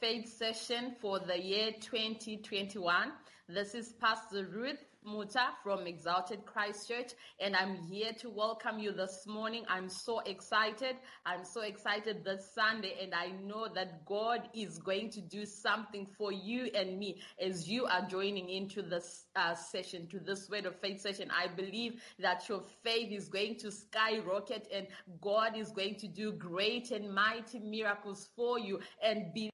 Faith session for the year 2021. This is Pastor Ruth Muta from Exalted Christ Church, and I'm here to welcome you this morning. I'm so excited. I'm so excited this Sunday, and I know that God is going to do something for you and me as you are joining into this session, to this Word of Faith session. I believe that your faith is going to skyrocket, and God is going to do great and mighty miracles for you, and believe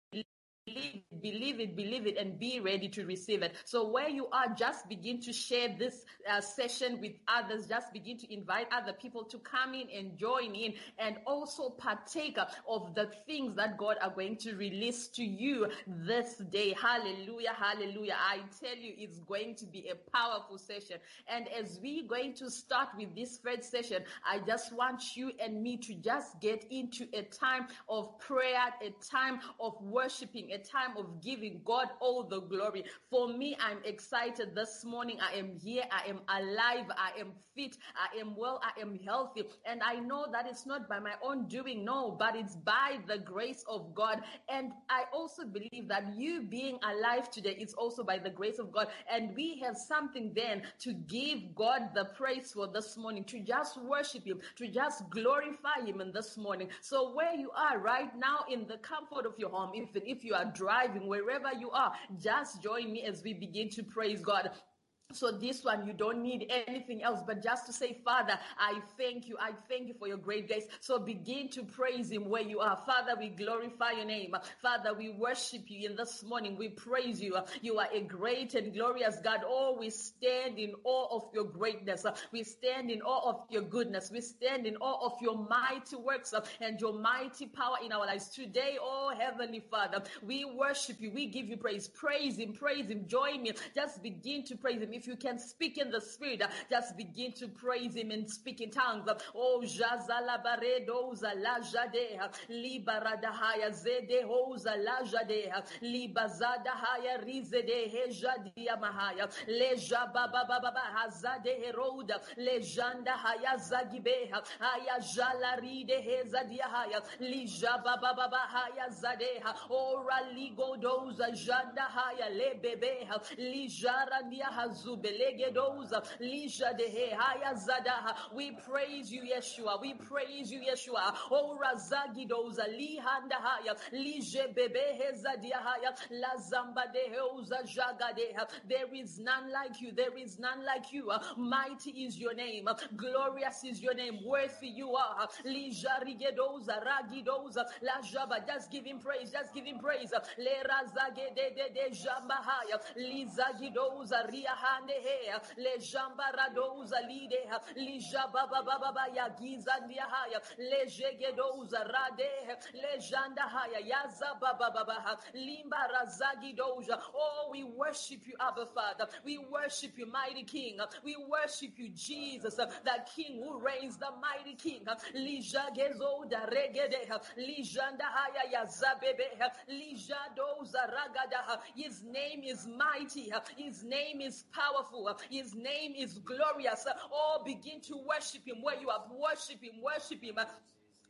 it, and be ready to receive it. So where you are, just begin to share this session with others. Just begin to invite other people to come in and join in, and also partake of the things that God are going to release to you this day. Hallelujah, hallelujah. I tell you, it's going to be a powerful session. And as we're going to start with this first session, I just want you and me to just get into a time of prayer, a time of worshiping, a time of giving God all the glory. For me, I'm excited this morning. I am here. I am alive. I am fit. I am well. I am healthy. And I know that it's not by my own doing, no, but it's by the grace of God. And I also believe that you being alive today is also by the grace of God. And we have something then to give God the praise for this morning, to just worship Him, to just glorify Him in this morning. So where you are right now in the comfort of your home, even if you are driving, wherever you are, just join me as we begin to praise God. So this one, you don't need anything else but just to say, Father, I thank you. I thank you for your great grace. So begin to praise Him where you are. Father, we glorify your name. Father, we worship you in this morning. We praise you. You are a great and glorious God. Oh, we stand in awe of your greatness. We stand in awe of your goodness. We stand in awe of your mighty works and your mighty power in our lives. Today, oh, Heavenly Father, we worship you. We give you praise. Praise Him. Praise Him. Join me. Just begin to praise Him. If you can speak in the Spirit, just begin to praise Him and speak in tongues. Oh, Jazala Baredo Zala Jadeha, Libaradahaya Zedeho Zala Jadeha, Libazadahaya Rizede Hejadia Mahaya, Leja Baba Baba Hazade Heroda, Lejanda Haya Zagibeha, Haya Jalaride Hezadiahaya, Lija Baba Baba Haya Zadeha, Ora Ligo Doza Janda Haya Lebebeha, Lijarandia Haz. We praise you, Yeshua. We praise you, Yeshua. Oh, Razagidoza, Lihandahaya, Lijebebehezadia, Lazamba de Heuza Jagadeha. There is none like you. There is none like you. Mighty is your name. Glorious is your name. Worthy you are. Lijarigedoza, Ragidoza, Lajaba. Just give Him praise. Just give Him praise. Le Razagede Jambahaya, Lizagidoza, Riaha. Le jamba radouza lideha, li jaba baba ya gizandia haya, le jegedouza radeha, le janda haya, yaza baba limba razagi doja. Oh, we worship you, Abba Father. We worship you, mighty King. We worship you, Jesus, the King who reigns, the mighty King. Li jagezouda regedeha, li janda haya, yaza bebeha, li jadouza ragadaha. His name is mighty. His name is powerful. Powerful. His name is glorious. Oh, begin to worship Him where you are. Worship Him. Worship Him.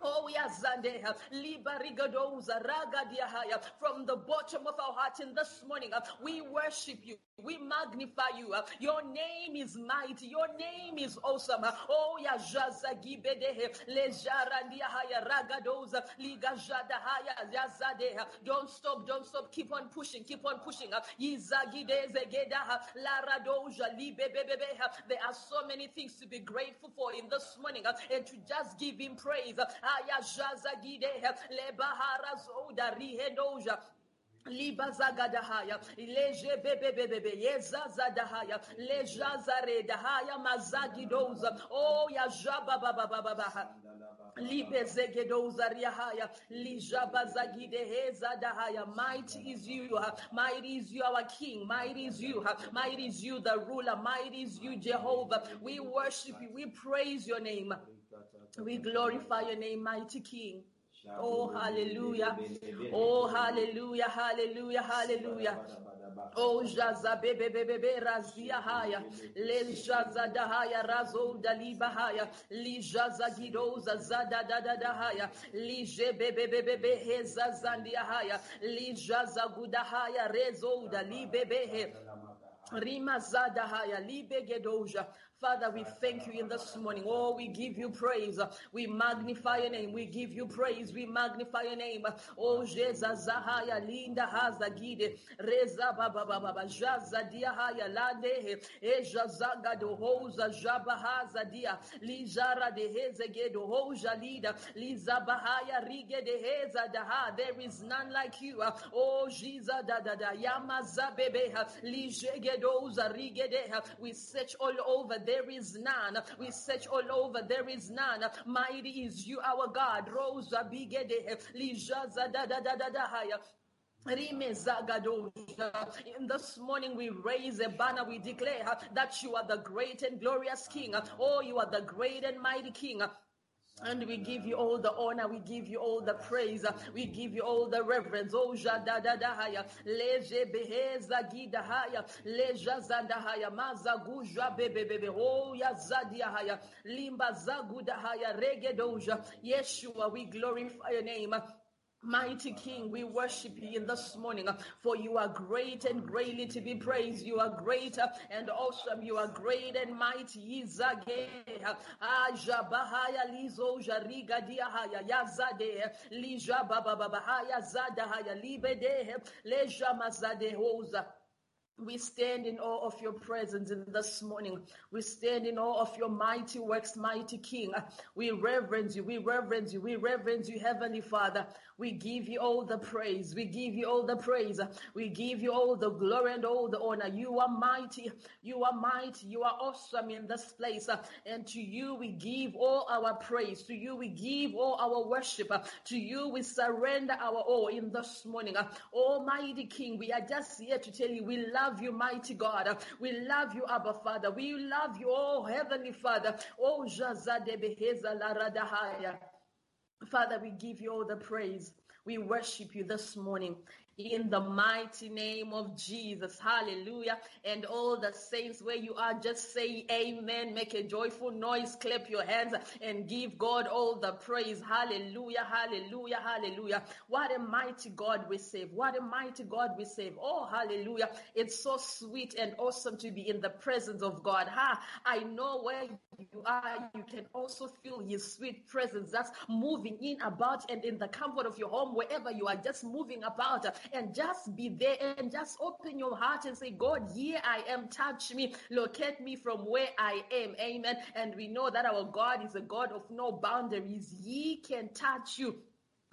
Oh, we are Zandeha, Libarigadoza, Ragadiahaya. From the bottom of our heart in this morning, we worship you. We magnify you. Your name is mighty. Your name is awesome. Oh, ya jazagi bedehe, lejarandiahaya, ragadoza, ligajadahaya, yazadeha. Don't stop, don't stop. Keep on pushing, keep on pushing. Yizagidezegedaha, laradoja, libebebebeha. There are so many things to be grateful for in this morning, and to just give Him praise. Ayajazagide lebahara zoda rihedoja. Libazagadahaya, Lejebebebebe, Yezazadahaya, Lejazaredahaya, Mazagidoza, oh, Yajababababaha, Libezegedoza Riahaya, Lijabazagidehezadahaya. Mighty is you, mighty is you, our King, mighty is you, the ruler, mighty is you, Jehovah. We worship you, we praise your name, we glorify your name, mighty King. Oh, hallelujah. Oh, hallelujah, hallelujah, hallelujah. Oh, jaza bebe bebe razia haya, le jaza dahaya razo daliba haya, li jaza gidoza zada dada dahaya, li jebe bebe bebe heza zandia haya, li jaza gudahaya rezo dali bebe rima zada haya libe gedoja. Father, we thank you in this morning. Oh, we give you praise. We magnify your name. We give you praise. We magnify your name. Oh, Jesus, Zahaya, Linda, Hazagide, Reza, Baba, Baba, Jazadia, Haya, Lande, Ejazaga, the Hosa, Jabahazadia, Lijara, the Hezege, the Hoja, Lida, Lizabahaya, Rige, the Heza, Daha. There is none like you. Oh, Jesus, Dada, Yama, Zabebeha, Lijege, Doza, Rige, we search all over. There is none. We search all over. There is none. Mighty is you, our God. Rosa bigede lijaza da da da da da higher. In this morning we raise a banner, we declare that you are the great and glorious King. Oh, you are the great and mighty King. And we give you all the honor, we give you all the praise, we give you all the reverence. Oh, jada da da haya, leje beheza gida haya, leja zanda haya, mazaguja bebe bebe, oh ya zadia haya, limba zaguda haya, regedoja. Yeshua, we glorify your name. Mighty King, we worship you in this morning, for you are great and greatly to be praised. You are great and awesome. You are great and mighty. We stand in awe of your presence in this morning. We stand in awe of your mighty works, mighty King. We reverence you, we reverence you, we reverence you, Heavenly Father. We give you all the praise, we give you all the praise, we give you all the glory and all the honor. You are mighty, you are mighty, you are awesome in this place. And to you we give all our praise, to you we give all our worship, to you we surrender our all in this morning. Almighty King, we are just here to tell you, we love you, mighty God. We love you, Abba Father. We love you, oh Heavenly Father. Oh, Jazade Beheza Laradahaya. Father, we give you all the praise. We worship you this morning in the mighty name of Jesus. Hallelujah. And all the saints, where you are, just say amen. Make a joyful noise. Clap your hands and give God all the praise. Hallelujah. Hallelujah. Hallelujah. What a mighty God we save. What a mighty God we save. Oh, hallelujah. It's so sweet and awesome to be in the presence of God. Ha! I know where you are, you can also feel his sweet presence that's moving in, about, and in the comfort of your home, wherever you are, just moving about, and just be there and just open your heart and say, God, here I am, touch me, locate me from where I am. Amen. And we know that our God is a God of no boundaries. He can touch you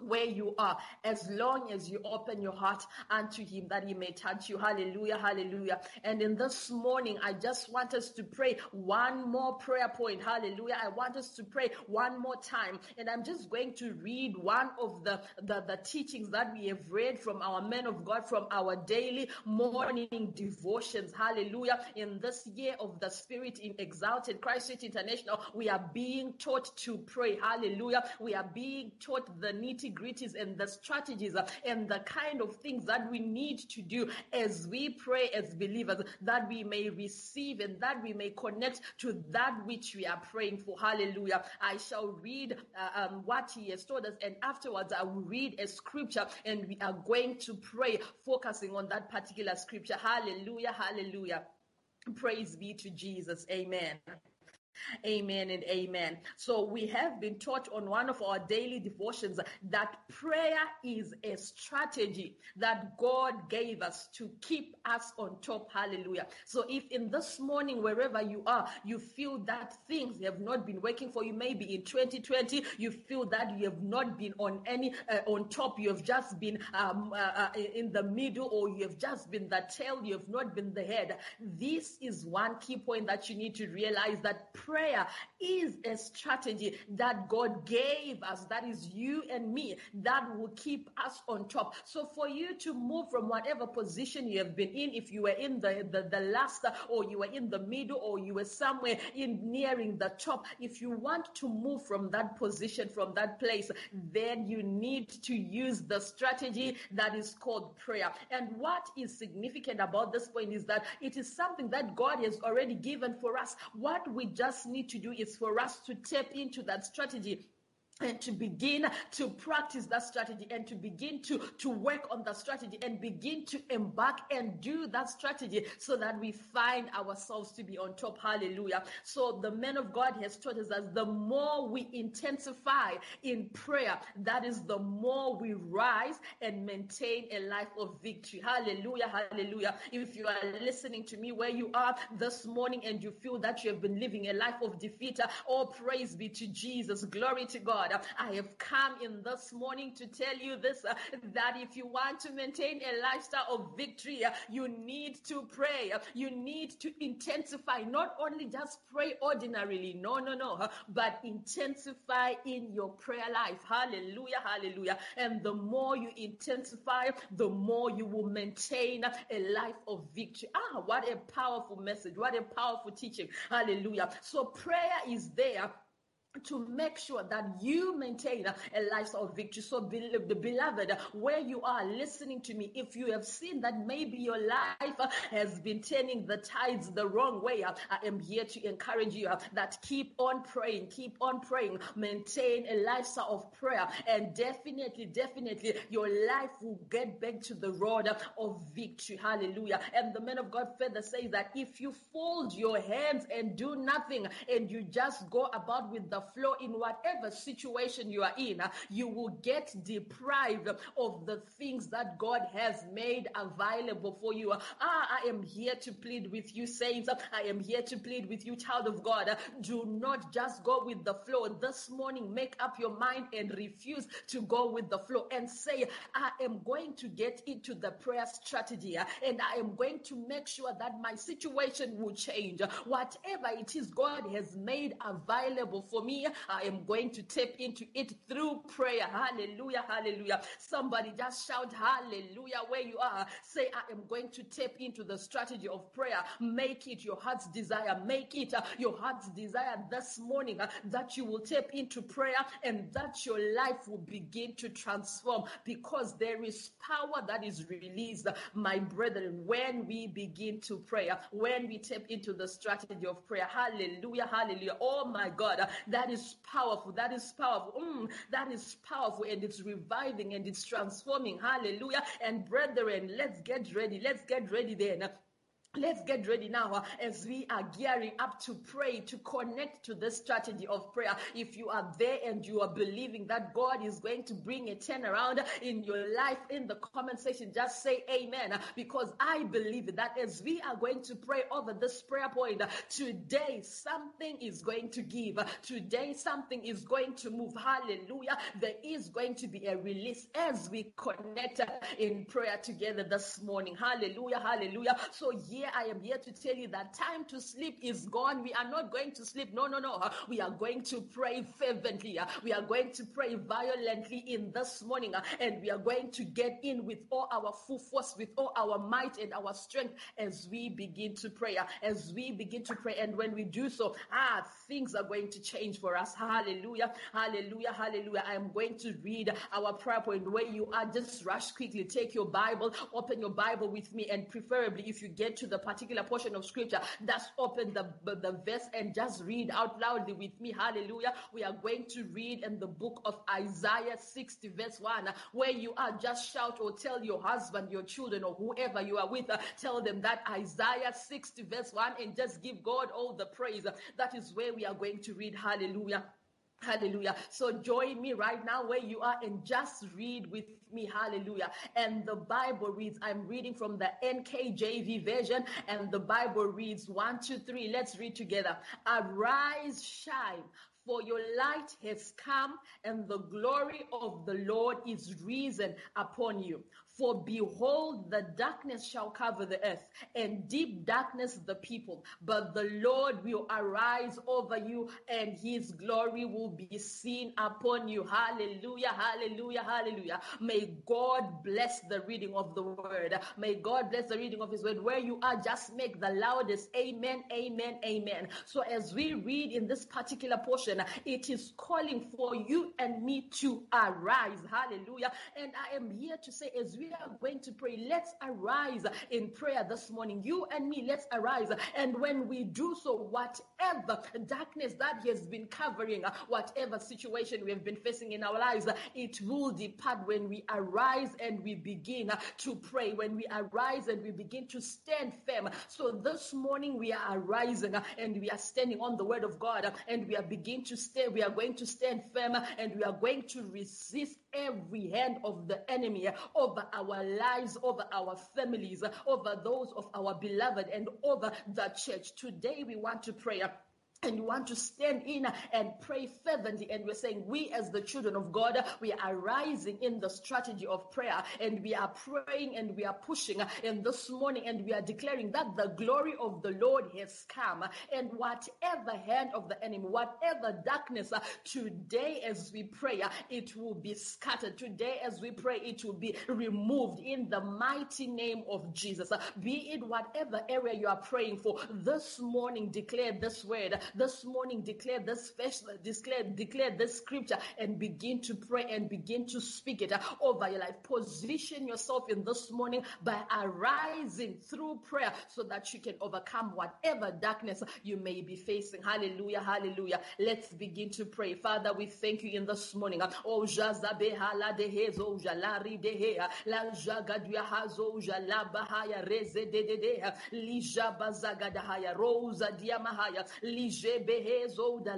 where you are, as long as you open your heart unto him, that he may touch you. Hallelujah, hallelujah. And in this morning, I just want us to pray one more prayer point. Hallelujah. I want us to pray one more time. And I'm just going to read one of the teachings that we have read from our men of God, from our daily morning devotions. Hallelujah. In this year of the Spirit in Exalted Christ Church International, we are being taught to pray. Hallelujah. We are being taught the nitty gritties and the strategies and the kind of things that we need to do as we pray as believers, that we may receive and that we may connect to that which we are praying for. Hallelujah. I shall read what he has told us, and afterwards I will read a scripture and we are going to pray focusing on that particular scripture. Hallelujah. Hallelujah. Praise be to Jesus. Amen. Amen and amen. So we have been taught on one of our daily devotions that prayer is a strategy that God gave us to keep us on top. Hallelujah. So if in this morning, wherever you are, you feel that things have not been working for you, maybe in 2020, you feel that you have not been on any on top, you have just been in the middle, or you have just been the tail, you have not been the head. This is one key point that you need to realize, that prayer prayer is a strategy that God gave us, that is you and me, that will keep us on top. So for you to move from whatever position you have been in, if you were in the last, or you were in the middle, or you were somewhere in nearing the top, if you want to move from that position, from that place, then you need to use the strategy that is called prayer. And what is significant about this point is that it is something that God has already given for us. What we just need to do is for us to tap into that strategy and to begin to practice that strategy and to begin to work on that strategy and begin to embark and do that strategy so that we find ourselves to be on top. Hallelujah. So the man of God has taught us that the more we intensify in prayer, that is the more we rise and maintain a life of victory. Hallelujah. Hallelujah. If you are listening to me where you are this morning and you feel that you have been living a life of defeat, all praise be to Jesus. Glory to God. I have come in this morning to tell you this, that if you want to maintain a lifestyle of victory, you need to pray. You need to intensify, not only just pray ordinarily, but intensify in your prayer life. Hallelujah, hallelujah. And the more you intensify, the more you will maintain a life of victory. Ah, what a powerful message. What a powerful teaching. Hallelujah. So prayer is there to make sure that you maintain a lifestyle of victory. So beloved, where you are listening to me, if you have seen that maybe your life has been turning the tides the wrong way, I am here to encourage you that keep on praying, maintain a lifestyle of prayer, and definitely your life will get back to the road of victory. Hallelujah. And the man of God further says that if you fold your hands and do nothing and you just go about with the flow in whatever situation you are in, you will get deprived of the things that God has made available for you. I am here to plead with you, saints. I am here to plead with you, child of God. Do not just go with the flow. This morning, make up your mind and refuse to go with the flow and say, I am going to get into the prayer strategy and I am going to make sure that my situation will change. Whatever it is God has made available for me, I am going to tap into it through prayer. Hallelujah, hallelujah. Somebody just shout hallelujah where you are. Say, I am going to tap into the strategy of prayer. Make it your heart's desire. Make it your heart's desire this morning that you will tap into prayer and that your life will begin to transform, because there is power that is released, my brethren, when we begin to pray, when we tap into the strategy of prayer. Hallelujah, hallelujah. Oh my God. That is powerful. That is powerful. That is powerful. And it's reviving and it's transforming. Hallelujah. And brethren, let's get ready. Let's get ready then. Let's get ready now as we are gearing up to pray, to connect to the strategy of prayer. If you are there and you are believing that God is going to bring a turnaround in your life, in the comment section, just say amen, because I believe that as we are going to pray over this prayer point, today something is going to give. Today something is going to move. Hallelujah. There is going to be a release as we connect in prayer together this morning. Hallelujah. Hallelujah. So I am here to tell you that time to sleep is gone. We are not going to sleep. No. We are going to pray fervently. We are going to pray violently in this morning. And we are going to get in with all our full force, with all our might and our strength as we begin to pray. And when we do so, things are going to change for us. Hallelujah. Hallelujah. Hallelujah. I am going to read our prayer point. Where you are, just rush quickly. Take your Bible. Open your Bible with me. And preferably, if you get to the particular portion of scripture, just open the verse and just read out loudly with me. Hallelujah. We are going to read in the book of Isaiah 60 verse 1. Where you are, just shout or tell your husband, your children, or whoever you are with, tell them that Isaiah 60 verse 1 and just give God all the praise. That is where we are going to read. Hallelujah. Hallelujah. So join me right now where you are and just read with me. Hallelujah. And the Bible reads, I'm reading from the NKJV version, and the Bible reads 1, 2, 3. Let's read together. Arise, shine. For your light has come, and the glory of the Lord is risen upon you. For behold, the darkness shall cover the earth, and deep darkness the people. But the Lord will arise over you, and his glory will be seen upon you. Hallelujah, hallelujah, hallelujah. May God bless the reading of the word. May God bless the reading of his word. Where you are, just make the loudest amen, amen, amen. So as we read in this particular portion, it is calling for you and me to arise. Hallelujah. And I am here to say, as we are going to pray, let's arise in prayer this morning. You and me, let's arise. And when we do so, whatever darkness that has been covering, whatever situation we have been facing in our lives, it will depart when we arise and we begin to pray, when we arise and we begin to stand firm. So this morning we are arising and we are standing on the word of God, and we are beginning to stand. We are going to stand firm, and we are going to resist every hand of the enemy over our lives, over our families, over those of our beloved, and over the church. Today we want to pray, and you want to stand in and pray fervently. And we're saying, we as the children of God, we are rising in the strategy of prayer, and we are praying and we are pushing. And this morning, and we are declaring that the glory of the Lord has come, and whatever hand of the enemy, whatever darkness, today as we pray, it will be scattered. Today as we pray, it will be removed in the mighty name of Jesus. Be it whatever area you are praying for, this morning declare this word. This morning, declare this special, declare this scripture, and begin to pray and begin to speak it over your life. Position yourself in this morning by arising through prayer, so that you can overcome whatever darkness you may be facing. Hallelujah, hallelujah. Let's begin to pray. Father, we thank you in this morning. Oh, jazabeha la dehezo jalari deheha la jagaduahazo jalabahaya reze dededeha lijabazagadahaya rosa diamahaya li. Lazada,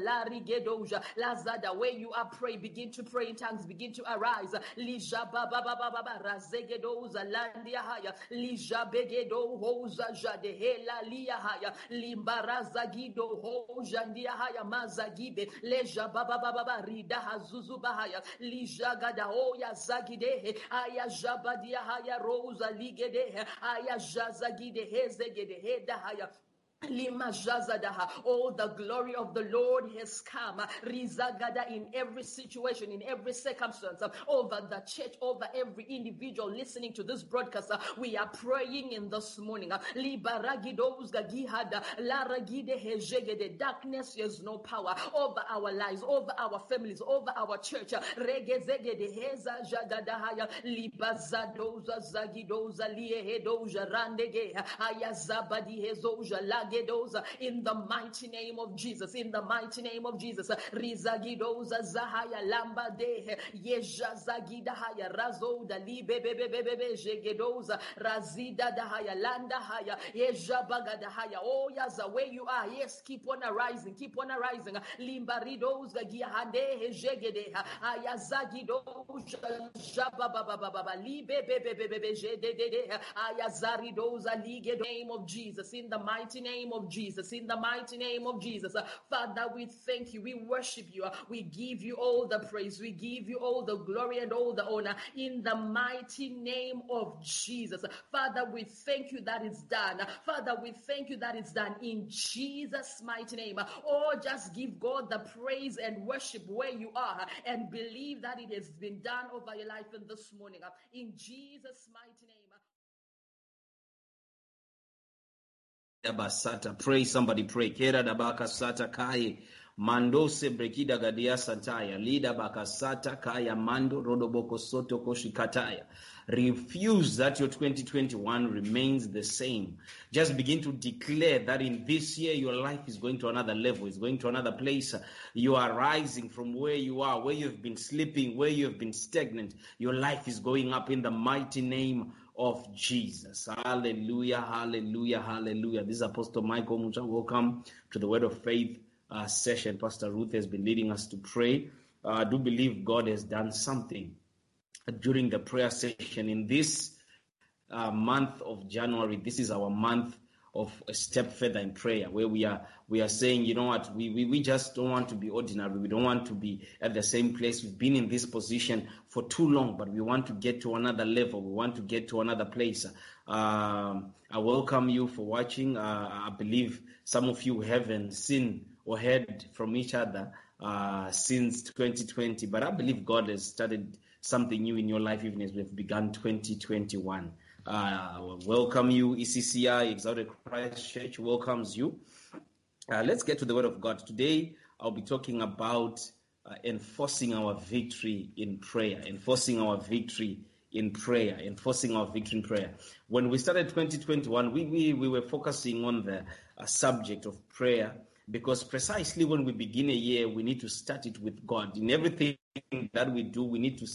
where you are, pray. Begin to pray in tongues. Begin to arise. Lija baba baba baba razegedoza landia haya. Lija begedo hoza jadehela lia haya. Limbarazagido hoja ndia haya mazagibe. Leja baba baba rida hazuzuba haya. Lija gada hoya zagidehe. Aya jabadia haya roza ligedehe. Aya jazagidehe zegedehe da haya. Lima jazadaha. Oh, the glory of the Lord has come. Rizagada, in every situation, in every circumstance, over the church, over every individual listening to this broadcast. We are praying in this morning. Darkness has no power over our lives, over our families, over our church. In the mighty name of Jesus, in the mighty name of Jesus, Rizagidoza Zahaya Lamba Dehe, Yejazagidahaya, Razoda Libe Bebebebe, Jegedoza, Razida Dahaya, Landa Haya, Yejabaga Dahaya, oh Yaza, where you are, yes, keep on arising, Limbaridoza Gihade, Jegedeha, Ayazagidoza, Jabababa, Libe Bebebebe, Jededeha, Ayazaridoza, Lige, name of Jesus, in the mighty name of Jesus, in the mighty name of Jesus. Father, we thank you, we worship you, we give you all the praise, we give you all the glory and all the honor, in the mighty name of Jesus. Father, we thank you that it's done. Father, we thank you that it's done, in Jesus' mighty name. Oh, just give God the praise and worship where you are, and believe that it has been done over your life in this morning, in Jesus' mighty name. Pray, somebody pray. Kera dabaka sata kai mandose brekida gadia sataya lida baka sata kaya mando rodoboko soto koshikataya. Refuse that your 2021 remains the same. Just begin to declare that in this year your life is going to another level, is going to another place. You are rising from where you are, where you've been sleeping, where you've been stagnant. Your life is going up in the mighty name of Jesus. Hallelujah, hallelujah, hallelujah. This is Apostle Michael Mucha. Welcome to the Word of Faith session. Pastor Ruth has been leading us to pray. I do believe God has done something during the prayer session in this month of January. This is our month of a step further in prayer, where we are saying, you know what, we just don't want to be ordinary. We don't want to be at the same place. We've been in this position for too long, but we want to get to another level. We want to get to another place. I welcome you for watching. I believe some of you haven't seen or heard from each other since 2020, but I believe God has started something new in your life, even as we've begun 2021. Welcome you, ECCI, Exalted Christ Church welcomes you. Let's get to the Word of God. Today, I'll be talking about enforcing our victory in prayer. When we started 2021, we were focusing on the subject of prayer, because precisely when we begin a year, we need to start it with God. In everything that we do, we need to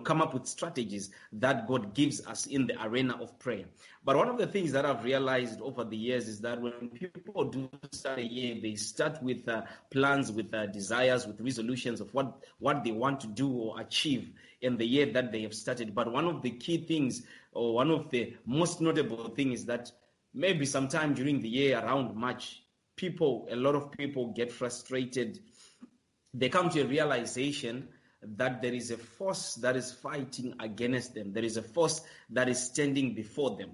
come up with strategies that God gives us in the arena of prayer. But one of the things that I've realized over the years is that when people do start a year, they start with plans, with desires, with resolutions of what they want to do or achieve in the year that they have started. But one of the key things, or one of the most notable things, is that maybe sometime during the year, around March, a lot of people get frustrated. They come to a realization that there is a force that is fighting against them. There is a force that is standing before them.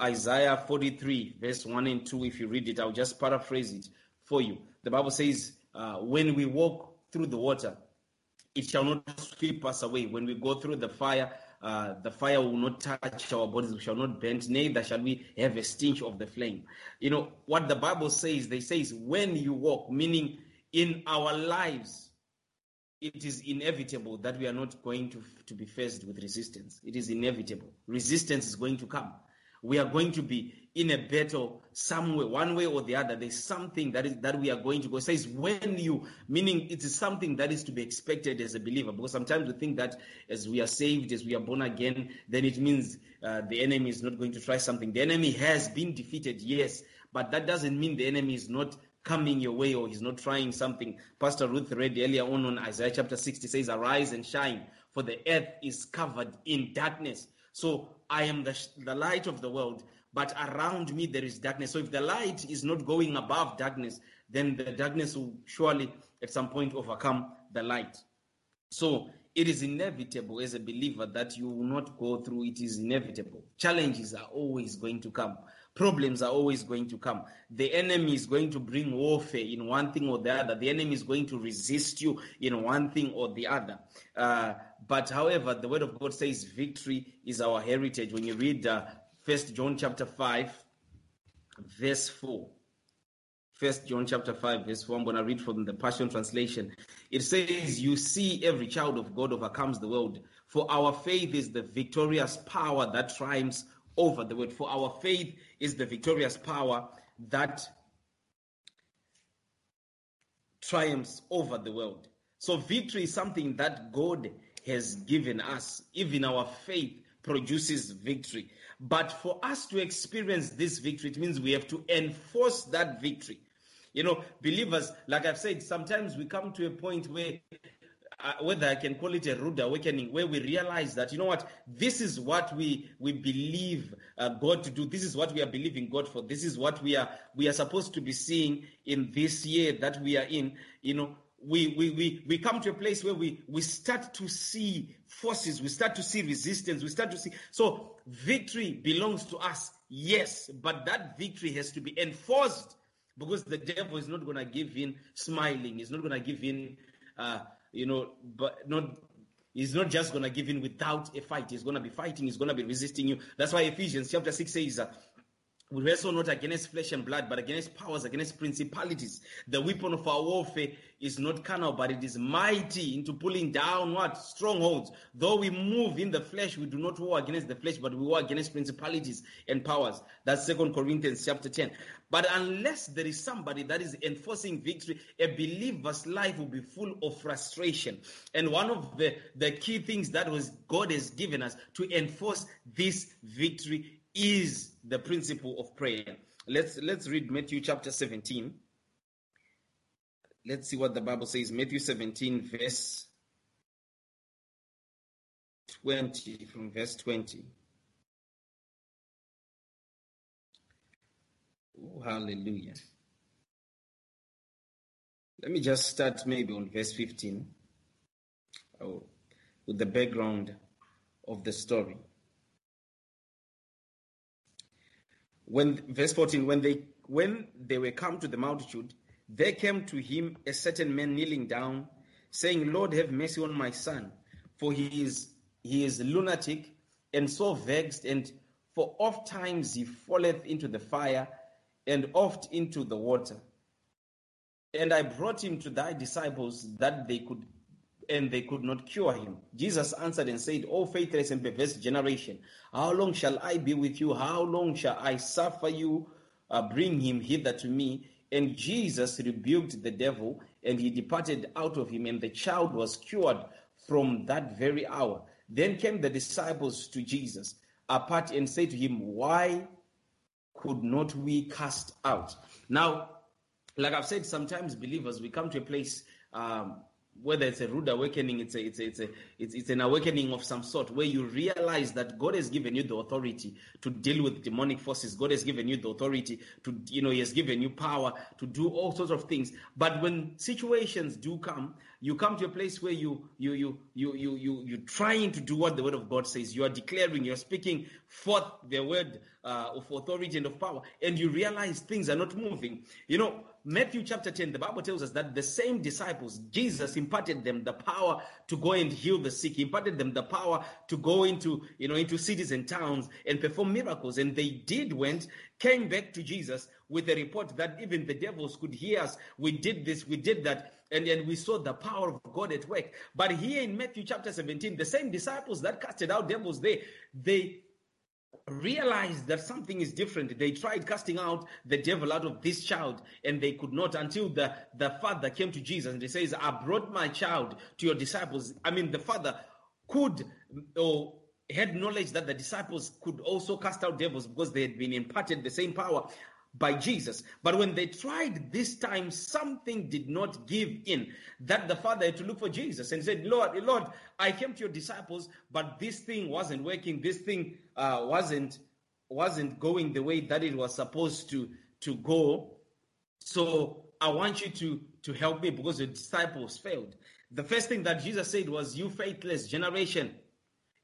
Isaiah 43, verse 1 and 2, if you read it, I'll just paraphrase it for you. The Bible says, when we walk through the water, it shall not sweep us away. When we go through the fire will not touch our bodies, we shall not burn, neither shall we have a stench of the flame. What the Bible says, they say, when you walk, meaning in our lives, it is inevitable that we are not going to be faced with resistance. It is inevitable. Resistance is going to come. We are going to be in a battle somewhere, one way or the other. There's something that we are going to go. It says when you, meaning it is something that is to be expected as a believer. Because sometimes we think that as we are saved, as we are born again, then it means the enemy is not going to try something. The enemy has been defeated, yes, but that doesn't mean the enemy is not coming your way, or he's not trying something. Pastor Ruth read earlier on Isaiah chapter 60, says, arise and shine, for the earth is covered in darkness. So I am the light of the world, but around me there is darkness. So if the light is not going above darkness, then the darkness will surely at some point overcome the light. So it is inevitable as a believer that you will not go through. It is inevitable. Challenges are always going to come. Problems are always going to come. The enemy is going to bring warfare in one thing or the other. The enemy is going to resist you in one thing or the other. But however, the Word of God says victory is our heritage. When you read 1 John chapter 5, verse 4. 1 John chapter 5, verse 4. I'm going to read from the Passion Translation. It says, you see, every child of God overcomes the world, for our faith is the victorious power that triumphs over the world. For our faith is the victorious power that triumphs over the world. So victory is something that God has given us. Even our faith produces victory. But for us to experience this victory, it means we have to enforce that victory. Believers, like I've said, sometimes we come to a point where whether I can call it a rude awakening, where we realize that, this is what we believe God to do. This is what we are believing God for. This is what we are supposed to be seeing in this year that we are in. We come to a place where we start to see forces, we start to see resistance, we start to see. So victory belongs to us, yes, but that victory has to be enforced, because the devil is not going to give in smiling. He's not going to give in he's not just going to give in without a fight. He's going to be fighting. He's going to be resisting you. That's why Ephesians chapter 6 says, we wrestle not against flesh and blood, but against powers, against principalities. The weapon of our warfare is not carnal, but it is mighty into pulling down strongholds. Though we move in the flesh, we do not war against the flesh, but we war against principalities and powers. That's 2 Corinthians chapter 10. But unless there is somebody that is enforcing victory, a believer's life will be full of frustration. And one of the key things that God has given us to enforce this victory is the principle of prayer. Let's read Matthew chapter 17. Let's see what the Bible says. Matthew 17, verse 20, from verse 20. Oh, hallelujah. Let me just start maybe on verse 15 with the background of the story. Verse 14, when they were come to the multitude, there came to him a certain man kneeling down, saying, Lord, have mercy on my son, for he is lunatic and so vexed, and for oft times he falleth into the fire and oft into the water. And I brought him to thy disciples and they could not cure him. Jesus answered and said, O faithless and perverse generation, how long shall I be with you? How long shall I suffer you? Bring him hither to me. And Jesus rebuked the devil, and he departed out of him, and the child was cured from that very hour. Then came the disciples to Jesus apart and said to him, Why could not we cast out? Now, like I've said, sometimes believers, we come to a place, whether it's a rude awakening, it's an awakening of some sort, where you realize that God has given you the authority to deal with demonic forces. God has given you the authority to, He has given you power to do all sorts of things. But when situations do come, you come to a place where you're trying to do what the Word of God says. You are declaring, you're speaking forth the Word of authority and of power, and you realize things are not moving. Matthew chapter 10, the Bible tells us that the same disciples, Jesus imparted them the power to go and heal the sick. He imparted them the power to go into cities and towns and perform miracles. And they came back to Jesus with a report that even the devils could hear us. We did this, we did that, and we saw the power of God at work. But here in Matthew chapter 17, the same disciples that casted out devils, they realized that something is different. They tried casting out the devil out of this child, and they could not, until the father came to Jesus and he says, I brought my child to your disciples. I mean, the father had knowledge that the disciples could also cast out devils because they had been imparted the same power by Jesus. But when they tried this time, something did not give in, that the father had to look for Jesus and said, Lord, I came to your disciples, but this thing wasn't working. This thing wasn't going the way that it was supposed to go. So I want you to help me, because the disciples failed. The first thing that Jesus said was, you faithless generation.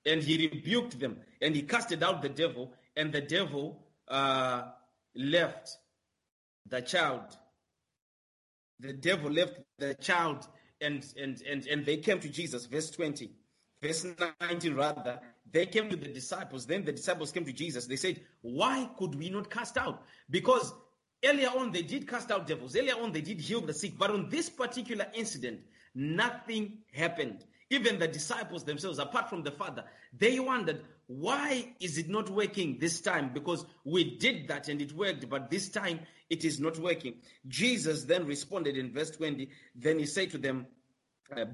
And he rebuked them, and he casted out the devil, and the devil left the child, and they came to Jesus. Verse 19 rather, they came to the disciples. Then the disciples came to Jesus. They said, Why could we not cast out? Because earlier on they did cast out devils. Earlier on they did heal the sick. But on this particular incident, nothing happened. Even the disciples themselves, apart from the father, they wondered, why is it not working this time? Because we did that and it worked, but this time it is not working. Jesus then responded in verse 20. Then he said to them,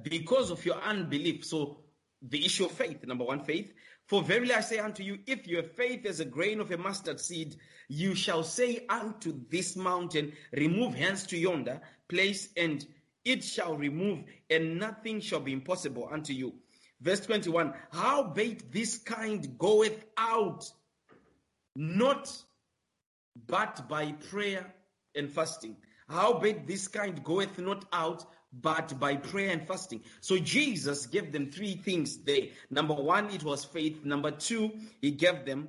because of your unbelief. So the issue of faith, number one, faith. For verily I say unto you, if your faith is a grain of a mustard seed, you shall say unto this mountain, remove hence to yonder place, and it shall remove, and nothing shall be impossible unto you. Verse 21, howbeit this kind goeth out, not but by prayer and fasting. Howbeit this kind goeth not out, but by prayer and fasting. So Jesus gave them three things there. Number one, it was faith. Number two, he gave them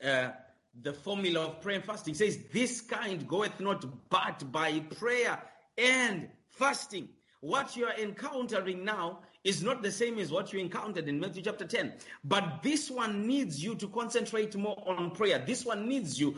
the formula of prayer and fasting. He says, this kind goeth not, but by prayer and fasting. What you are encountering now is not the same as what you encountered in Matthew chapter 10. But this one needs you to concentrate more on prayer. This one needs you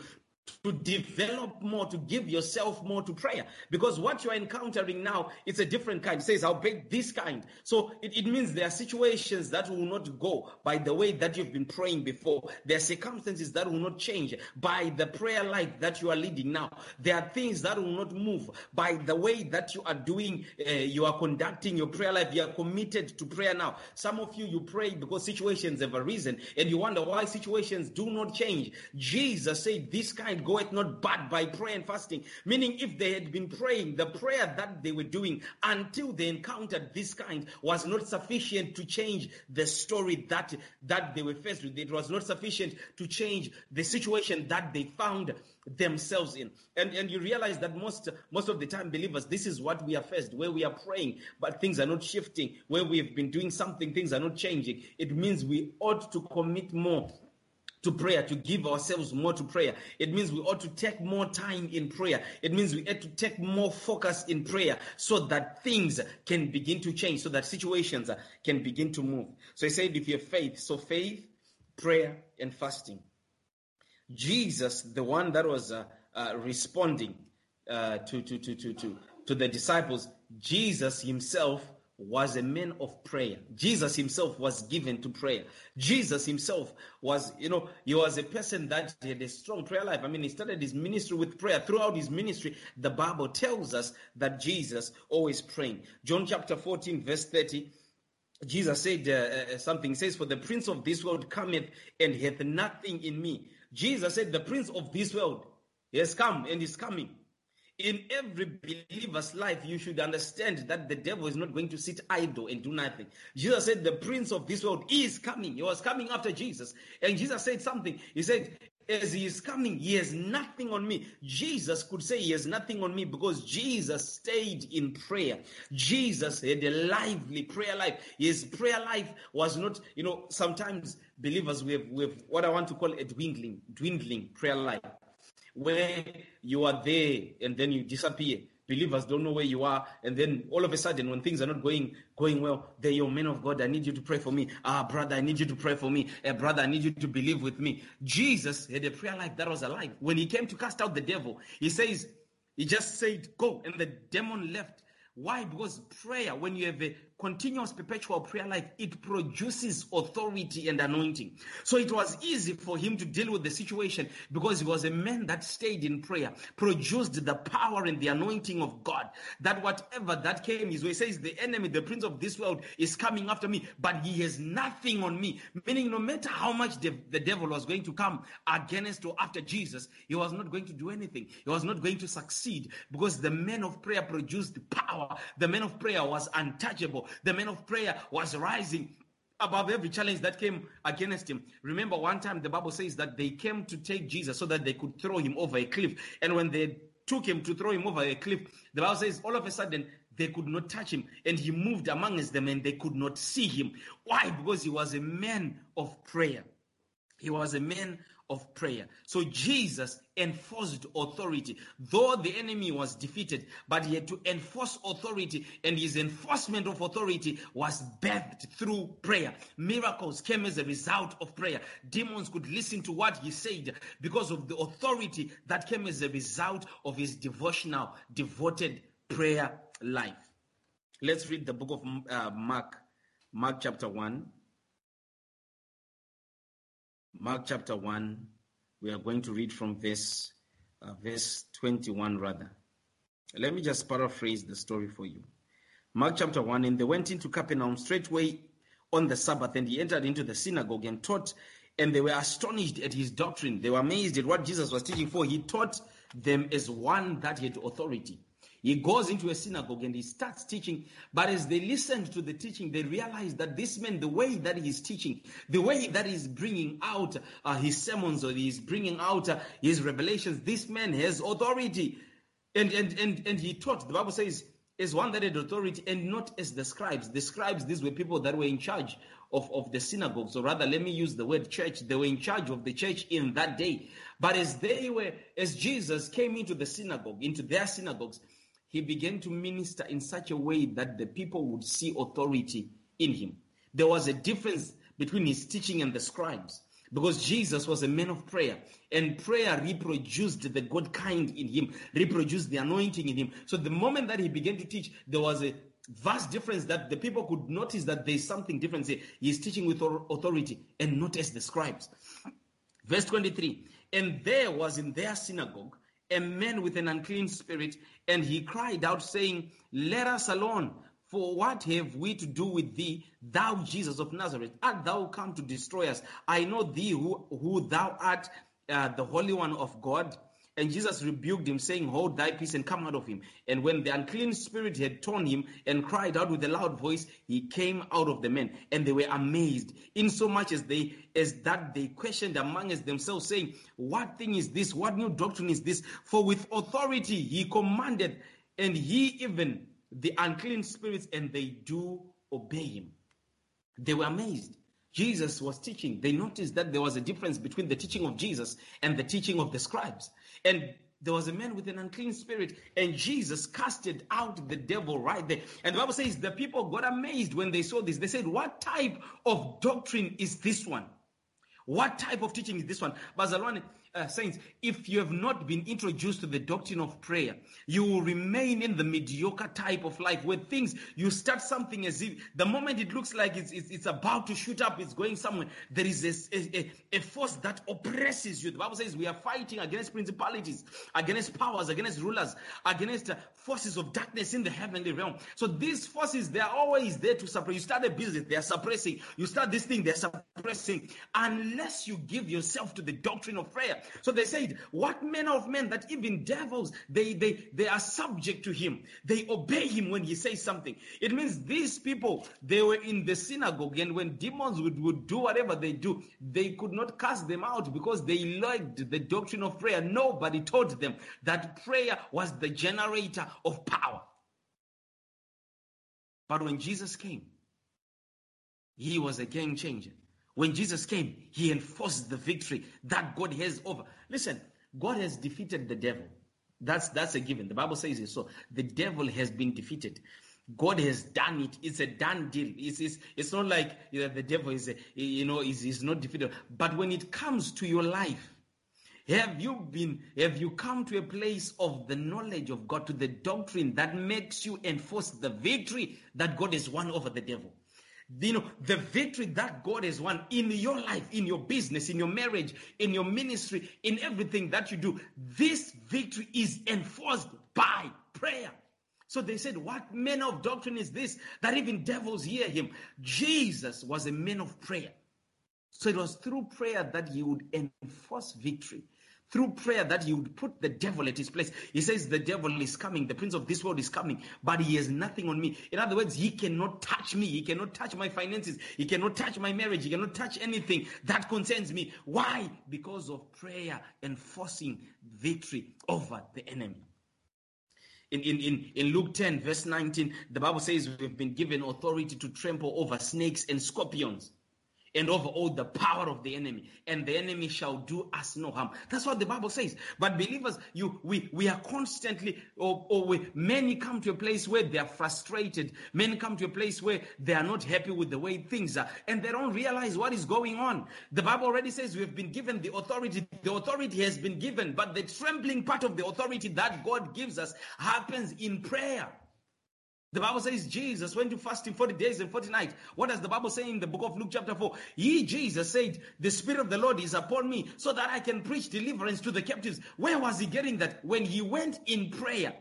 to develop more, to give yourself more to prayer. Because what you are encountering now, it's a different kind. It says, I'll beg this kind. So it means there are situations that will not go by the way that you've been praying before. There are circumstances that will not change by the prayer life that you are leading now. There are things that will not move by the way that you are doing, you are conducting your prayer life. You are committed to prayer now. Some of you pray because situations have arisen, and you wonder why situations do not change. Jesus said, this kind and goeth not but by prayer and fasting. Meaning, if they had been praying, the prayer that they were doing until they encountered this kind was not sufficient to change the story that they were faced with. It was not sufficient to change the situation that they found themselves in. And you realize that most of the time, believers, this is what we are faced, where we are praying, but things are not shifting, where we've been doing something, things are not changing. It means we ought to commit more to prayer, to give ourselves more to prayer. It means we ought to take more time in prayer. It means we ought to take more focus in prayer so that things can begin to change, so that situations can begin to move. So he said, if you have faith, so faith, prayer, and fasting. Jesus, the one that was responding to the disciples, Jesus himself was a man of prayer. Jesus himself was given to prayer. Jesus himself was, he was a person that had a strong prayer life. I mean, he started his ministry with prayer. Throughout his ministry, the Bible tells us that Jesus always praying. John chapter 14, verse 30, Jesus said something. He says, for the prince of this world cometh and hath nothing in me. Jesus said, the prince of this world has come and is coming. In every believer's life, you should understand that the devil is not going to sit idle and do nothing. Jesus said, the prince of this world is coming. He was coming after Jesus. And Jesus said something. He said, as he is coming, he has nothing on me. Jesus could say he has nothing on me because Jesus stayed in prayer. Jesus had a lively prayer life. His prayer life was not, sometimes believers, we have what I want to call a dwindling prayer life, where you are there and then you disappear. Believers don't know where you are, and then all of a sudden, when things are not going well, they're your man of God. I need you to pray for me. Brother, I need you to pray for me. Brother, I need you to believe with me. Jesus had a prayer life that was alive. When he came to cast out the devil, he just said, go, and the demon left. Why? Because prayer, when you have a continuous perpetual prayer life, it produces authority and anointing. So it was easy for him to deal with the situation because he was a man that stayed in prayer, produced the power and the anointing of God, that whatever that came his way, says the enemy, the prince of this world is coming after me, but he has nothing on me. Meaning no matter how much the devil was going to come against or after Jesus, he was not going to do anything. He was not going to succeed because the man of prayer produced power. The man of prayer was untouchable. The man of prayer was rising above every challenge that came against him. Remember, one time the Bible says that they came to take Jesus so that they could throw him over a cliff. And when they took him to throw him over a cliff, the Bible says all of a sudden they could not touch him. And he moved amongst them and they could not see him. Why? Because he was a man of prayer. He was a man of prayer. So Jesus enforced authority. Though the enemy was defeated, but he had to enforce authority, and his enforcement of authority was birthed through prayer. Miracles came as a result of prayer. Demons could listen to what he said because of the authority that came as a result of his devoted prayer life. Let's read the book of Mark chapter 1. Mark chapter 1, we are going to read from verse 21 rather. Let me just paraphrase the story for you. Mark chapter 1, and they went into Capernaum straightway on the Sabbath, and he entered into the synagogue and taught, and they were astonished at his doctrine. They were amazed at what Jesus was teaching, for he taught them as one that had authority. He goes into a synagogue and he starts teaching. But as they listened to the teaching, they realized that this man, the way that he's teaching, the way that he's bringing out his sermons, or he's bringing out his revelations, this man has authority. And he taught, the Bible says, as one that had authority and not as the scribes. The scribes, these were people that were in charge of the synagogue. So rather, let me use the word church. They were in charge of the church in that day. But as Jesus came into the synagogue, into their synagogues, he began to minister in such a way that the people would see authority in him. There was a difference between his teaching and the scribes, because Jesus was a man of prayer, and prayer reproduced the God kind in him, reproduced the anointing in him. So the moment that he began to teach, there was a vast difference that the people could notice that there's something different. He's teaching with authority and not as the scribes. Verse 23, and there was in their synagogue a man with an unclean spirit, and he cried out, saying, let us alone, for what have we to do with thee, thou Jesus of Nazareth? Art thou come to destroy us? I know thee who thou art, the Holy One of God. And Jesus rebuked him, saying, "Hold thy peace and come out of him." And when the unclean spirit had torn him and cried out with a loud voice, he came out of the man. And they were amazed, insomuch as that they questioned amongst themselves, saying, "What thing is this? What new doctrine is this? For with authority he commanded, and he even the unclean spirits, and they do obey him." They were amazed. Jesus was teaching. They noticed that there was a difference between the teaching of Jesus and the teaching of the scribes. And there was a man with an unclean spirit, and Jesus casted out the devil right there. And the Bible says the people got amazed when they saw this. They said, "What type of doctrine is this one? What type of teaching is this one?" Bazalwane, saints, if you have not been introduced to the doctrine of prayer, you will remain in the mediocre type of life where things, you start something as if the moment it looks like it's about to shoot up, it's going somewhere. There is a force that oppresses you. The Bible says we are fighting against principalities, against powers, against rulers, against forces of darkness in the heavenly realm. So these forces, they are always there to suppress. You start a business, they are suppressing. You start this thing, they are suppressing. Unless you give yourself to the doctrine of prayer. So they said, "What manner of men that even devils, they are subject to him. They obey him when he says something." It means these people, they were in the synagogue, and when demons would do whatever they do, they could not cast them out because they liked the doctrine of prayer. Nobody taught them that prayer was the generator of power. But when Jesus came, he was a game changer. When Jesus came, he enforced the victory that God has over. Listen, God has defeated the devil. That's a given. The Bible says it. So the devil has been defeated. God has done it. It's a done deal. It's not like the devil is not defeated. But when it comes to your life, have you come to a place of the knowledge of God, to the doctrine that makes you enforce the victory that God has won over the devil? You know, the victory that God has won in your life, in your business, in your marriage, in your ministry, in everything that you do, this victory is enforced by prayer. So they said, "What manner of doctrine is this that even devils hear him?" Jesus was a man of prayer. So it was through prayer that he would enforce victory. Through prayer that he would put the devil at his place. He says, "The devil is coming, the prince of this world is coming, but he has nothing on me." In other words, he cannot touch me. He cannot touch my finances. He cannot touch my marriage. He cannot touch anything that concerns me. Why? Because of prayer enforcing victory over the enemy. In Luke 10, verse 19, the Bible says we've been given authority to trample over snakes and scorpions, and over all the power of the enemy, and the enemy shall do us no harm. That's what the Bible says. But believers, we are constantly, many come to a place where they are frustrated. Many come to a place where they are not happy with the way things are, and they don't realize what is going on. The Bible already says we have been given the authority. The authority has been given, but the trembling part of the authority that God gives us happens in prayer. The Bible says Jesus went to fasting 40 days and 40 nights. What does the Bible say in the book of Luke chapter 4? He, Jesus, said, "The Spirit of the Lord is upon me so that I can preach deliverance to the captives." Where was he getting that? When he went in prayer,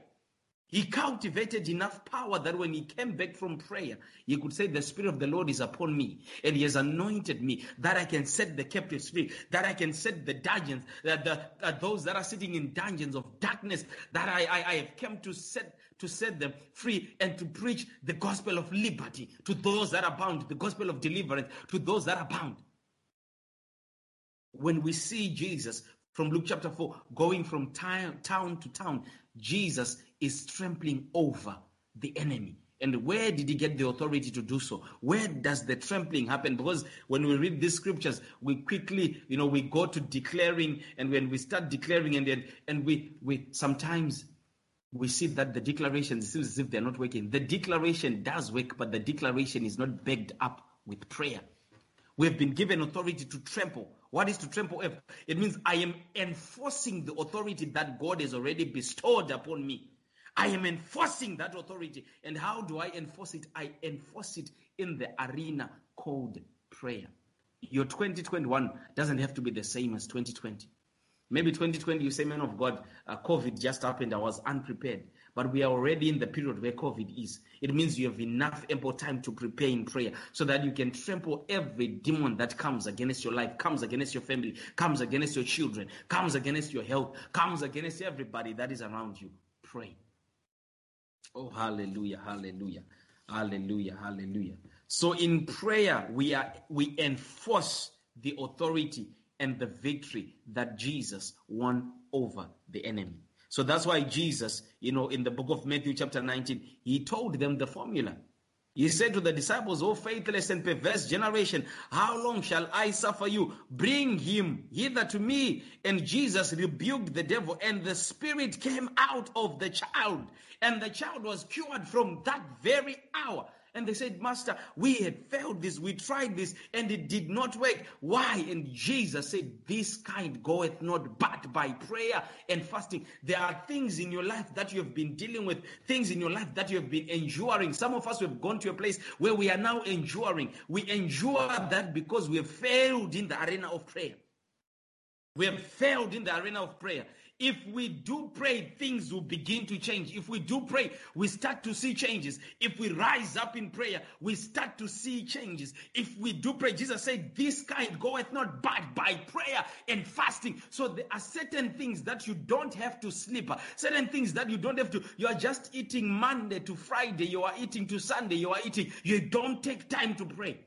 he cultivated enough power that when he came back from prayer, he could say, "The Spirit of the Lord is upon me, and he has anointed me that I can set the captives free, that I can set the dungeons, that those that are sitting in dungeons of darkness, that I have come to set them free, and to preach the gospel of liberty to those that are bound, the gospel of deliverance to those that are bound." When we see Jesus from Luke chapter 4 going from town to town, Jesus is trampling over the enemy. And where did he get the authority to do so? Where does the trampling happen? Because when we read these scriptures, we quickly, we go to declaring, and when we start declaring, and we sometimes we see that the declarations, it seems as if they're not working. The declaration does work, but the declaration is not backed up with prayer. We have been given authority to trample. What is to trample? It means I am enforcing the authority that God has already bestowed upon me. I am enforcing that authority. And how do I enforce it? I enforce it in the arena called prayer. Your 2021 doesn't have to be the same as 2020. Maybe 2020, you say, "Man of God, COVID just happened. I was unprepared." But we are already in the period where COVID is. It means you have enough ample time to prepare in prayer so that you can trample every demon that comes against your life, comes against your family, comes against your children, comes against your health, comes against everybody that is around you. Pray. Oh, hallelujah, hallelujah, hallelujah, hallelujah. So in prayer, we enforce the authority and the victory that Jesus won over the enemy. So that's why Jesus, in the book of Matthew chapter 19, he told them the formula. He said to the disciples, "O faithless and perverse generation, how long shall I suffer you? Bring him hither to me." And Jesus rebuked the devil, and the spirit came out of the child, and the child was cured from that very hour. And they said, "Master, we had failed this, we tried this, and it did not work. Why?" And Jesus said, "This kind goeth not but by prayer and fasting." There are things in your life that you have been dealing with, things in your life that you have been enduring. Some of us have gone to a place where we are now enduring. We endure that because we have failed in the arena of prayer. We have failed in the arena of prayer. If we do pray, things will begin to change. If we do pray, we start to see changes. If we rise up in prayer, we start to see changes. If we do pray, Jesus said, "This kind goeth not but by prayer and fasting." So there are certain things that you don't have to sleep. Certain things that you don't have to. You are just eating Monday to Friday. You are eating to Sunday. You are eating. You don't take time to pray.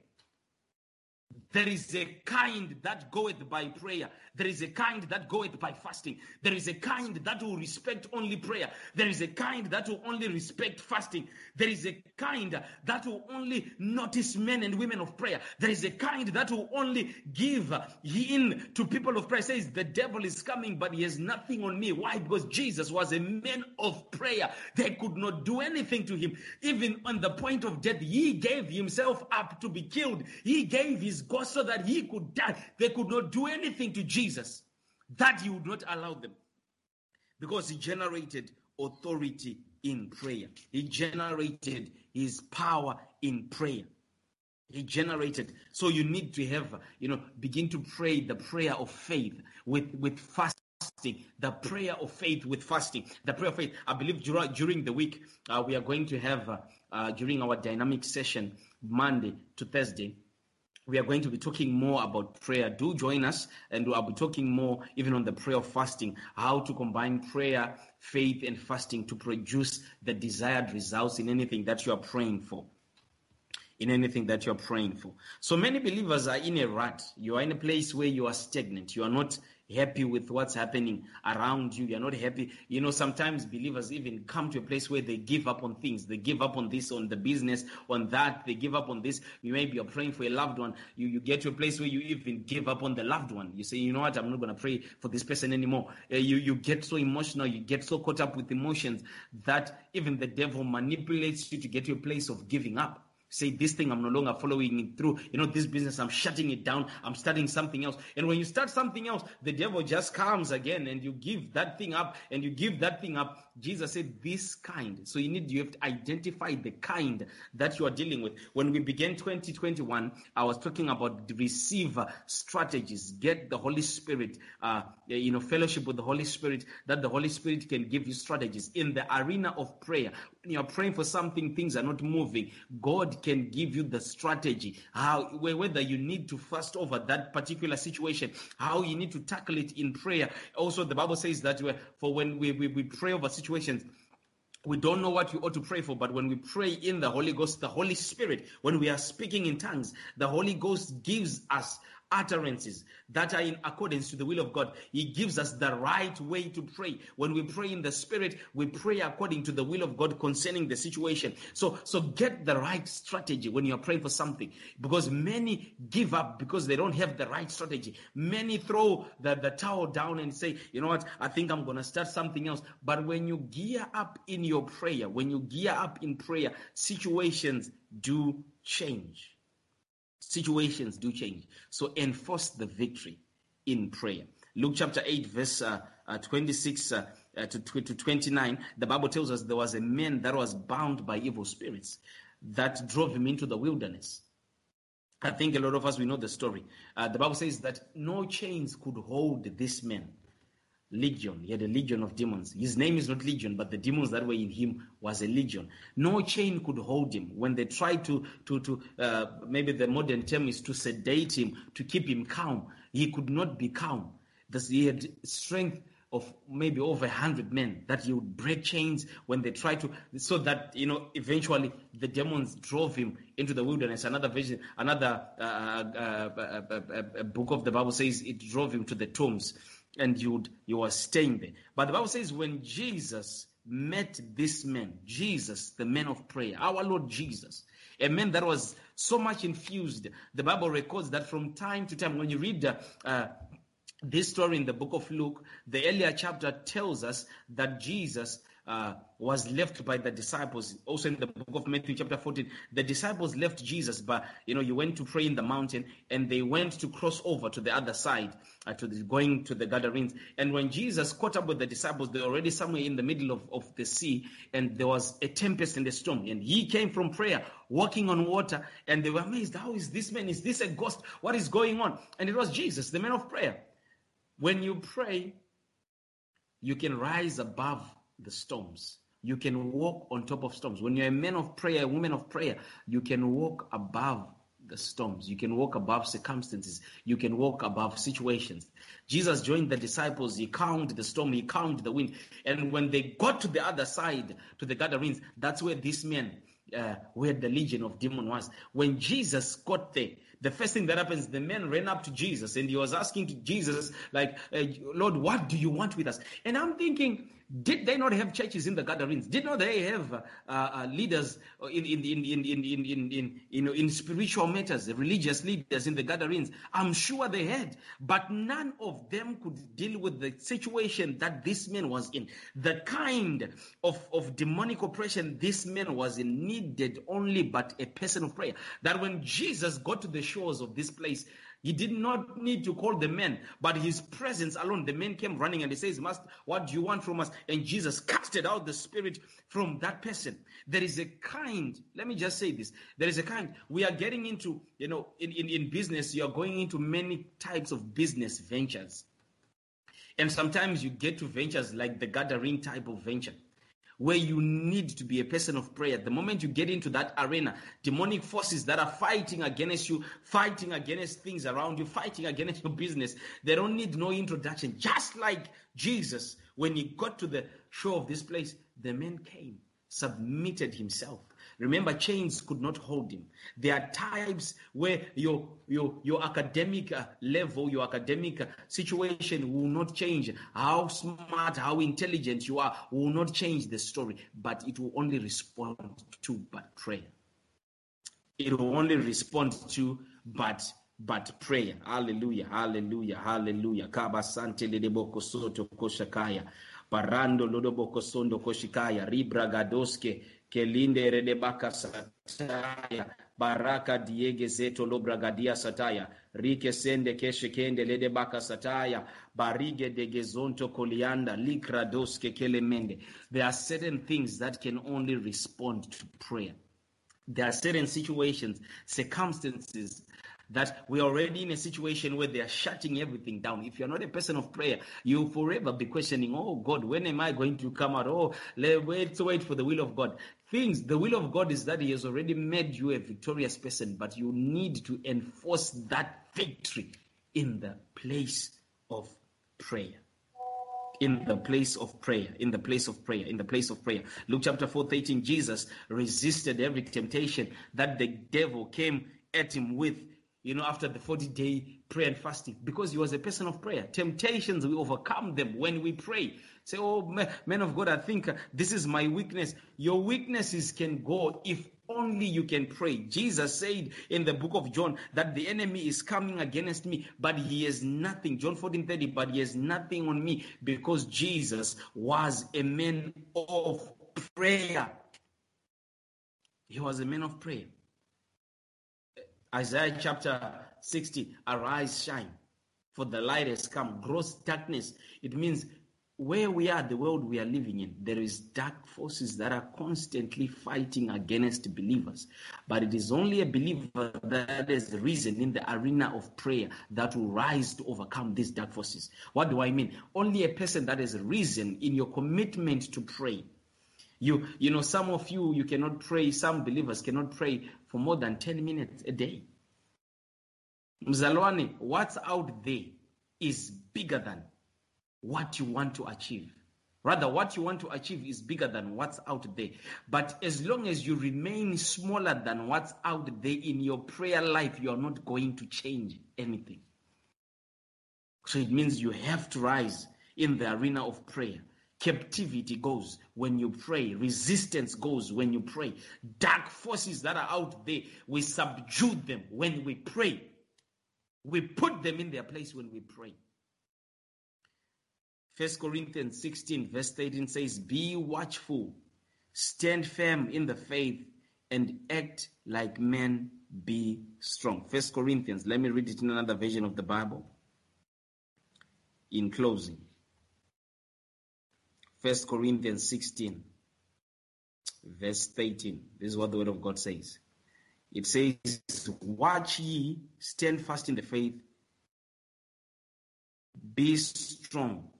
There is a kind that goeth by prayer. There is a kind that goeth by fasting. There is a kind that will respect only prayer. There is a kind that will only respect fasting. There is a kind that will only notice men and women of prayer. There is a kind that will only give in to people of prayer. It says, "The devil is coming, but he has nothing on me." Why? Because Jesus was a man of prayer. They could not do anything to him. Even on the point of death, he gave himself up to be killed. He gave his God so that he could die. They could not do anything to Jesus. That he would not allow them, because he generated authority in prayer. He generated his power in prayer. He generated. So you need to have, begin to pray the prayer of faith with fasting. The prayer of faith with fasting. The prayer of faith. I believe during the week, we are going to have, during our dynamic session, Monday to Thursday, we are going to be talking more about prayer. Do join us, and I'll be talking more even on the prayer of fasting, how to combine prayer, faith, and fasting to produce the desired results in anything that you are praying for. In anything that you're praying for. So many believers are in a rut. You are in a place where you are stagnant. You are not happy with what's happening around you. You are not happy. Sometimes believers even come to a place where they give up on things. They give up on this, on the business, on that. They give up on this. You maybe are praying for a loved one. You get to a place where you even give up on the loved one. You say, "You know what? I'm not going to pray for this person anymore." You get so emotional. You get so caught up with emotions that even the devil manipulates you to get to a place of giving up. Say, "This thing, I'm no longer following it through. This business, I'm shutting it down. I'm starting something else." And when you start something else, the devil just comes again, and you give that thing up, and you give that thing up. Jesus said, "This kind." So you have to identify the kind that you are dealing with. When we began 2021, I was talking about receive strategies. Get the Holy Spirit, fellowship with the Holy Spirit, that the Holy Spirit can give you strategies. In the arena of prayer, when you're praying for something, things are not moving. God can give you the strategy, how, whether you need to fast over that particular situation, how you need to tackle it in prayer. Also, the Bible says that when we pray over situations, we don't know what we ought to pray for, but when we pray in the Holy Ghost, the Holy Spirit, when we are speaking in tongues, the Holy Ghost gives us utterances that are in accordance to the will of God. He gives us the right way to pray. When we pray in the Spirit, we pray according to the will of God concerning the situation. So get the right strategy when you are praying for something, because many give up because they don't have the right strategy. Many throw the towel down and say, "You know what? I think I'm going to start something else." But when you gear up in your prayer, situations do change. Situations do change. So enforce the victory in prayer. Luke chapter 8, verse 26 to 29, the Bible tells us there was a man that was bound by evil spirits that drove him into the wilderness. I think a lot of us, we know the story. The Bible says that no chains could hold this man. legion. He had a legion of demons. His name is not legion, but the demons that were in him was a legion. No chain could hold him. When they tried to maybe the modern term is to sedate him, to keep him calm, he could not be calm. He had strength of maybe over 100 men that he would break chains when they tried to, so that, you know, eventually the demons drove him into the wilderness. Another vision, another book of the Bible says it drove him to the tombs. And you were staying there. But the Bible says when Jesus met this man, Jesus, the man of prayer, our Lord Jesus, a man that was so much infused. The Bible records that from time to time, when you read this story in the book of Luke, the earlier chapter tells us that Jesus was left by the disciples. Also in the book of Matthew chapter 14, the disciples left Jesus, but you went to pray in the mountain, and they went to cross over to the other side, going to the Gadarenes. And when Jesus caught up with the disciples, they were already somewhere in the middle of the sea, and there was a tempest and a storm, and he came from prayer, walking on water, and they were amazed. How is this man? Is this a ghost? What is going on? And it was Jesus, the man of prayer. When you pray, you can rise above the storms. You can walk on top of storms. When you're a man of prayer, a woman of prayer, you can walk above the storms. You can walk above circumstances. You can walk above situations. Jesus joined the disciples. He calmed the storm. He calmed the wind. And when they got to the other side, to the Gadarenes, that's where this man, where the legion of demon was. When Jesus got there, the first thing that happens, the man ran up to Jesus, and he was asking to Jesus, like, Lord, what do you want with us? And I'm thinking, did they not have churches in the Gadarenes? Did not they have leaders in spiritual matters, religious leaders in the Gadarenes? I'm sure they had, but none of them could deal with the situation that this man was in. The kind of demonic oppression this man was in needed only but a person of prayer. That when Jesus got to the shores of this place, he did not need to call the men, but his presence alone. The man came running and he says, Master, what do you want from us? And Jesus casted out the spirit from that person. There is a kind, let me just say this. There is a kind, we are getting into, in business, you are going into many types of business ventures. And sometimes you get to ventures like the Gadarene type of venture, where you need to be a person of prayer. The moment you get into that arena, demonic forces that are fighting against you, fighting against things around you, fighting against your business, they don't need no introduction. Just like Jesus, when he got to the shore of this place, the man came, submitted himself. Remember, chains could not hold him. There are times where your academic level, your academic situation will not change. How smart, how intelligent you are will not change the story, but it will only respond to but prayer. It will only respond to but prayer. Hallelujah, hallelujah, hallelujah. Kabasante ledeboko soto koshakaya. Barando lodoboko sondo koshikaya. Ribra gadoske. Kelinde redebaka sataya, baraka diege zeto lobragadia sataya, rike sende keshe kende ledebaka sataya, barige degezonto kolianda, likra doske kelemende. There are certain things that can only respond to prayer. There are certain situations, circumstances, that we're already in a situation where they are shutting everything down. If you're not a person of prayer, you'll forever be questioning, oh God, when am I going to come out? Oh, wait for the will of God. The will of God is that he has already made you a victorious person, but you need to enforce that victory in the place of prayer. In the place of prayer, in the place of prayer, in the place of prayer. Luke chapter 4:13, Jesus resisted every temptation that the devil came at him with, after the 40-day prayer and fasting, because he was a person of prayer. Temptations, we overcome them when we pray. Say, oh, man of God, I think this is my weakness. Your weaknesses can go if only you can pray. Jesus said in the book of John that the enemy is coming against me, but he has nothing. John 14:30, but he has nothing on me, because Jesus was a man of prayer. He was a man of prayer. Isaiah chapter 60, arise, shine, for the light has come. Gross darkness, it means where we are, the world we are living in, there is dark forces that are constantly fighting against believers. But it is only a believer that is risen in the arena of prayer that will rise to overcome these dark forces. What do I mean? Only a person that is risen in your commitment to pray. You know, some of you cannot pray, some believers cannot pray for more than 10 minutes a day. Mzalwane, what's out there is bigger than what you want to achieve. Rather, what you want to achieve is bigger than what's out there. But as long as you remain smaller than what's out there in your prayer life, you are not going to change anything. So it means you have to rise in the arena of prayer. Captivity goes when you pray. Resistance goes when you pray. Dark forces that are out there, we subdue them when we pray. We put them in their place when we pray. 1 Corinthians 16 verse 13 says, "Be watchful, stand firm in the faith, and act like men, be strong." 1 Corinthians, let me read it in another version of the Bible. In closing, 1 Corinthians 16 verse 13. This is what the Word of God says. It says, "Watch ye, stand fast in the faith, be strong.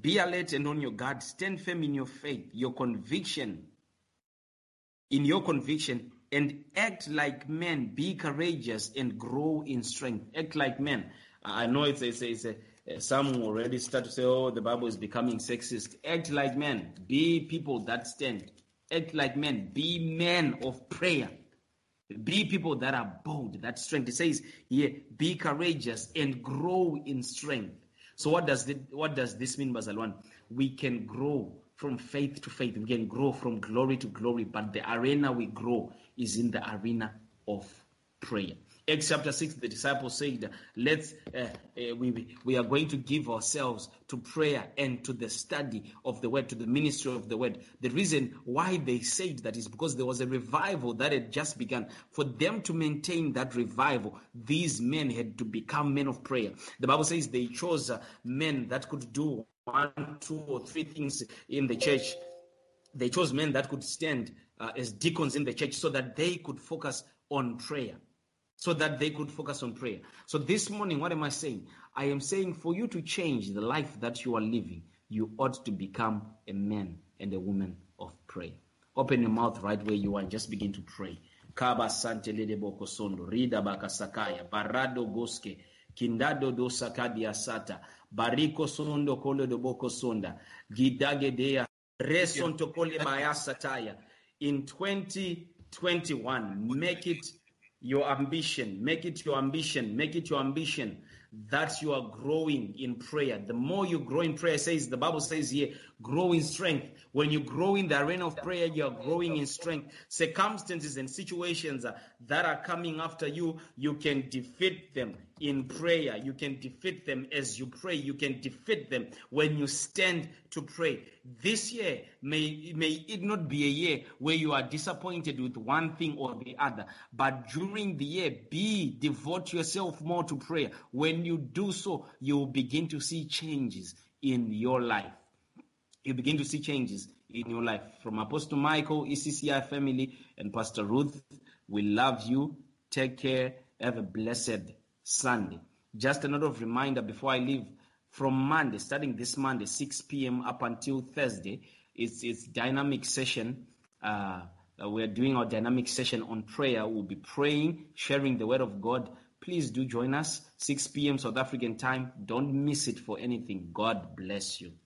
Be alert and on your guard. Stand firm in your faith, your conviction, and act like men. Be courageous and grow in strength." Act like men. I know it's some already start to say, "Oh, the Bible is becoming sexist." Act like men. Be people that stand. Act like men. Be men of prayer. Be people that are bold, that strength. It says here, "Be courageous and grow in strength." So what does this mean, Bazalwan? We can grow from faith to faith. We can grow from glory to glory. But the arena we grow is in the arena of prayer. Acts chapter 6, the disciples said, we are going to give ourselves to prayer and to the study of the word, to the ministry of the word. The reason why they said that is because there was a revival that had just begun. For them to maintain that revival, these men had to become men of prayer. The Bible says they chose men that could do one, two, or three things in the church. They chose men that could stand as deacons in the church so that they could focus on prayer. So this morning, what am I saying? I am saying for you to change the life that you are living, you ought to become a man and a woman of prayer. Open your mouth right where you are and just begin to pray. Kaba sante ledeboko sondo, rida bakasakaya, barado goske, kindado dosakadia sata, bariko sondo kolo doboko sonda, gidagedea, resonto kole maya sataya. In 2021, make it your ambition, make it your ambition that you are growing in prayer. The more you grow in prayer, the Bible says here, grow in strength. When you grow in the arena of prayer, you are growing in strength. Circumstances and situations that are coming after you, you can defeat them in prayer. You can defeat them as you pray. You can defeat them when you stand to pray. This year, may it not be a year where you are disappointed with one thing or the other, but during the year, devote yourself more to prayer. When you do so, you will begin to see changes in your life. From Apostle Michael, ECCI family, and Pastor Ruth, we love you. Take care. Have a blessed Sunday. Just a note of reminder before I leave. From Monday, starting this Monday, 6 p.m. up until Thursday, it's dynamic session. We're doing our dynamic session on prayer. We'll be praying, sharing the word of God. Please do join us, 6 p.m. South African time. Don't miss it for anything. God bless you.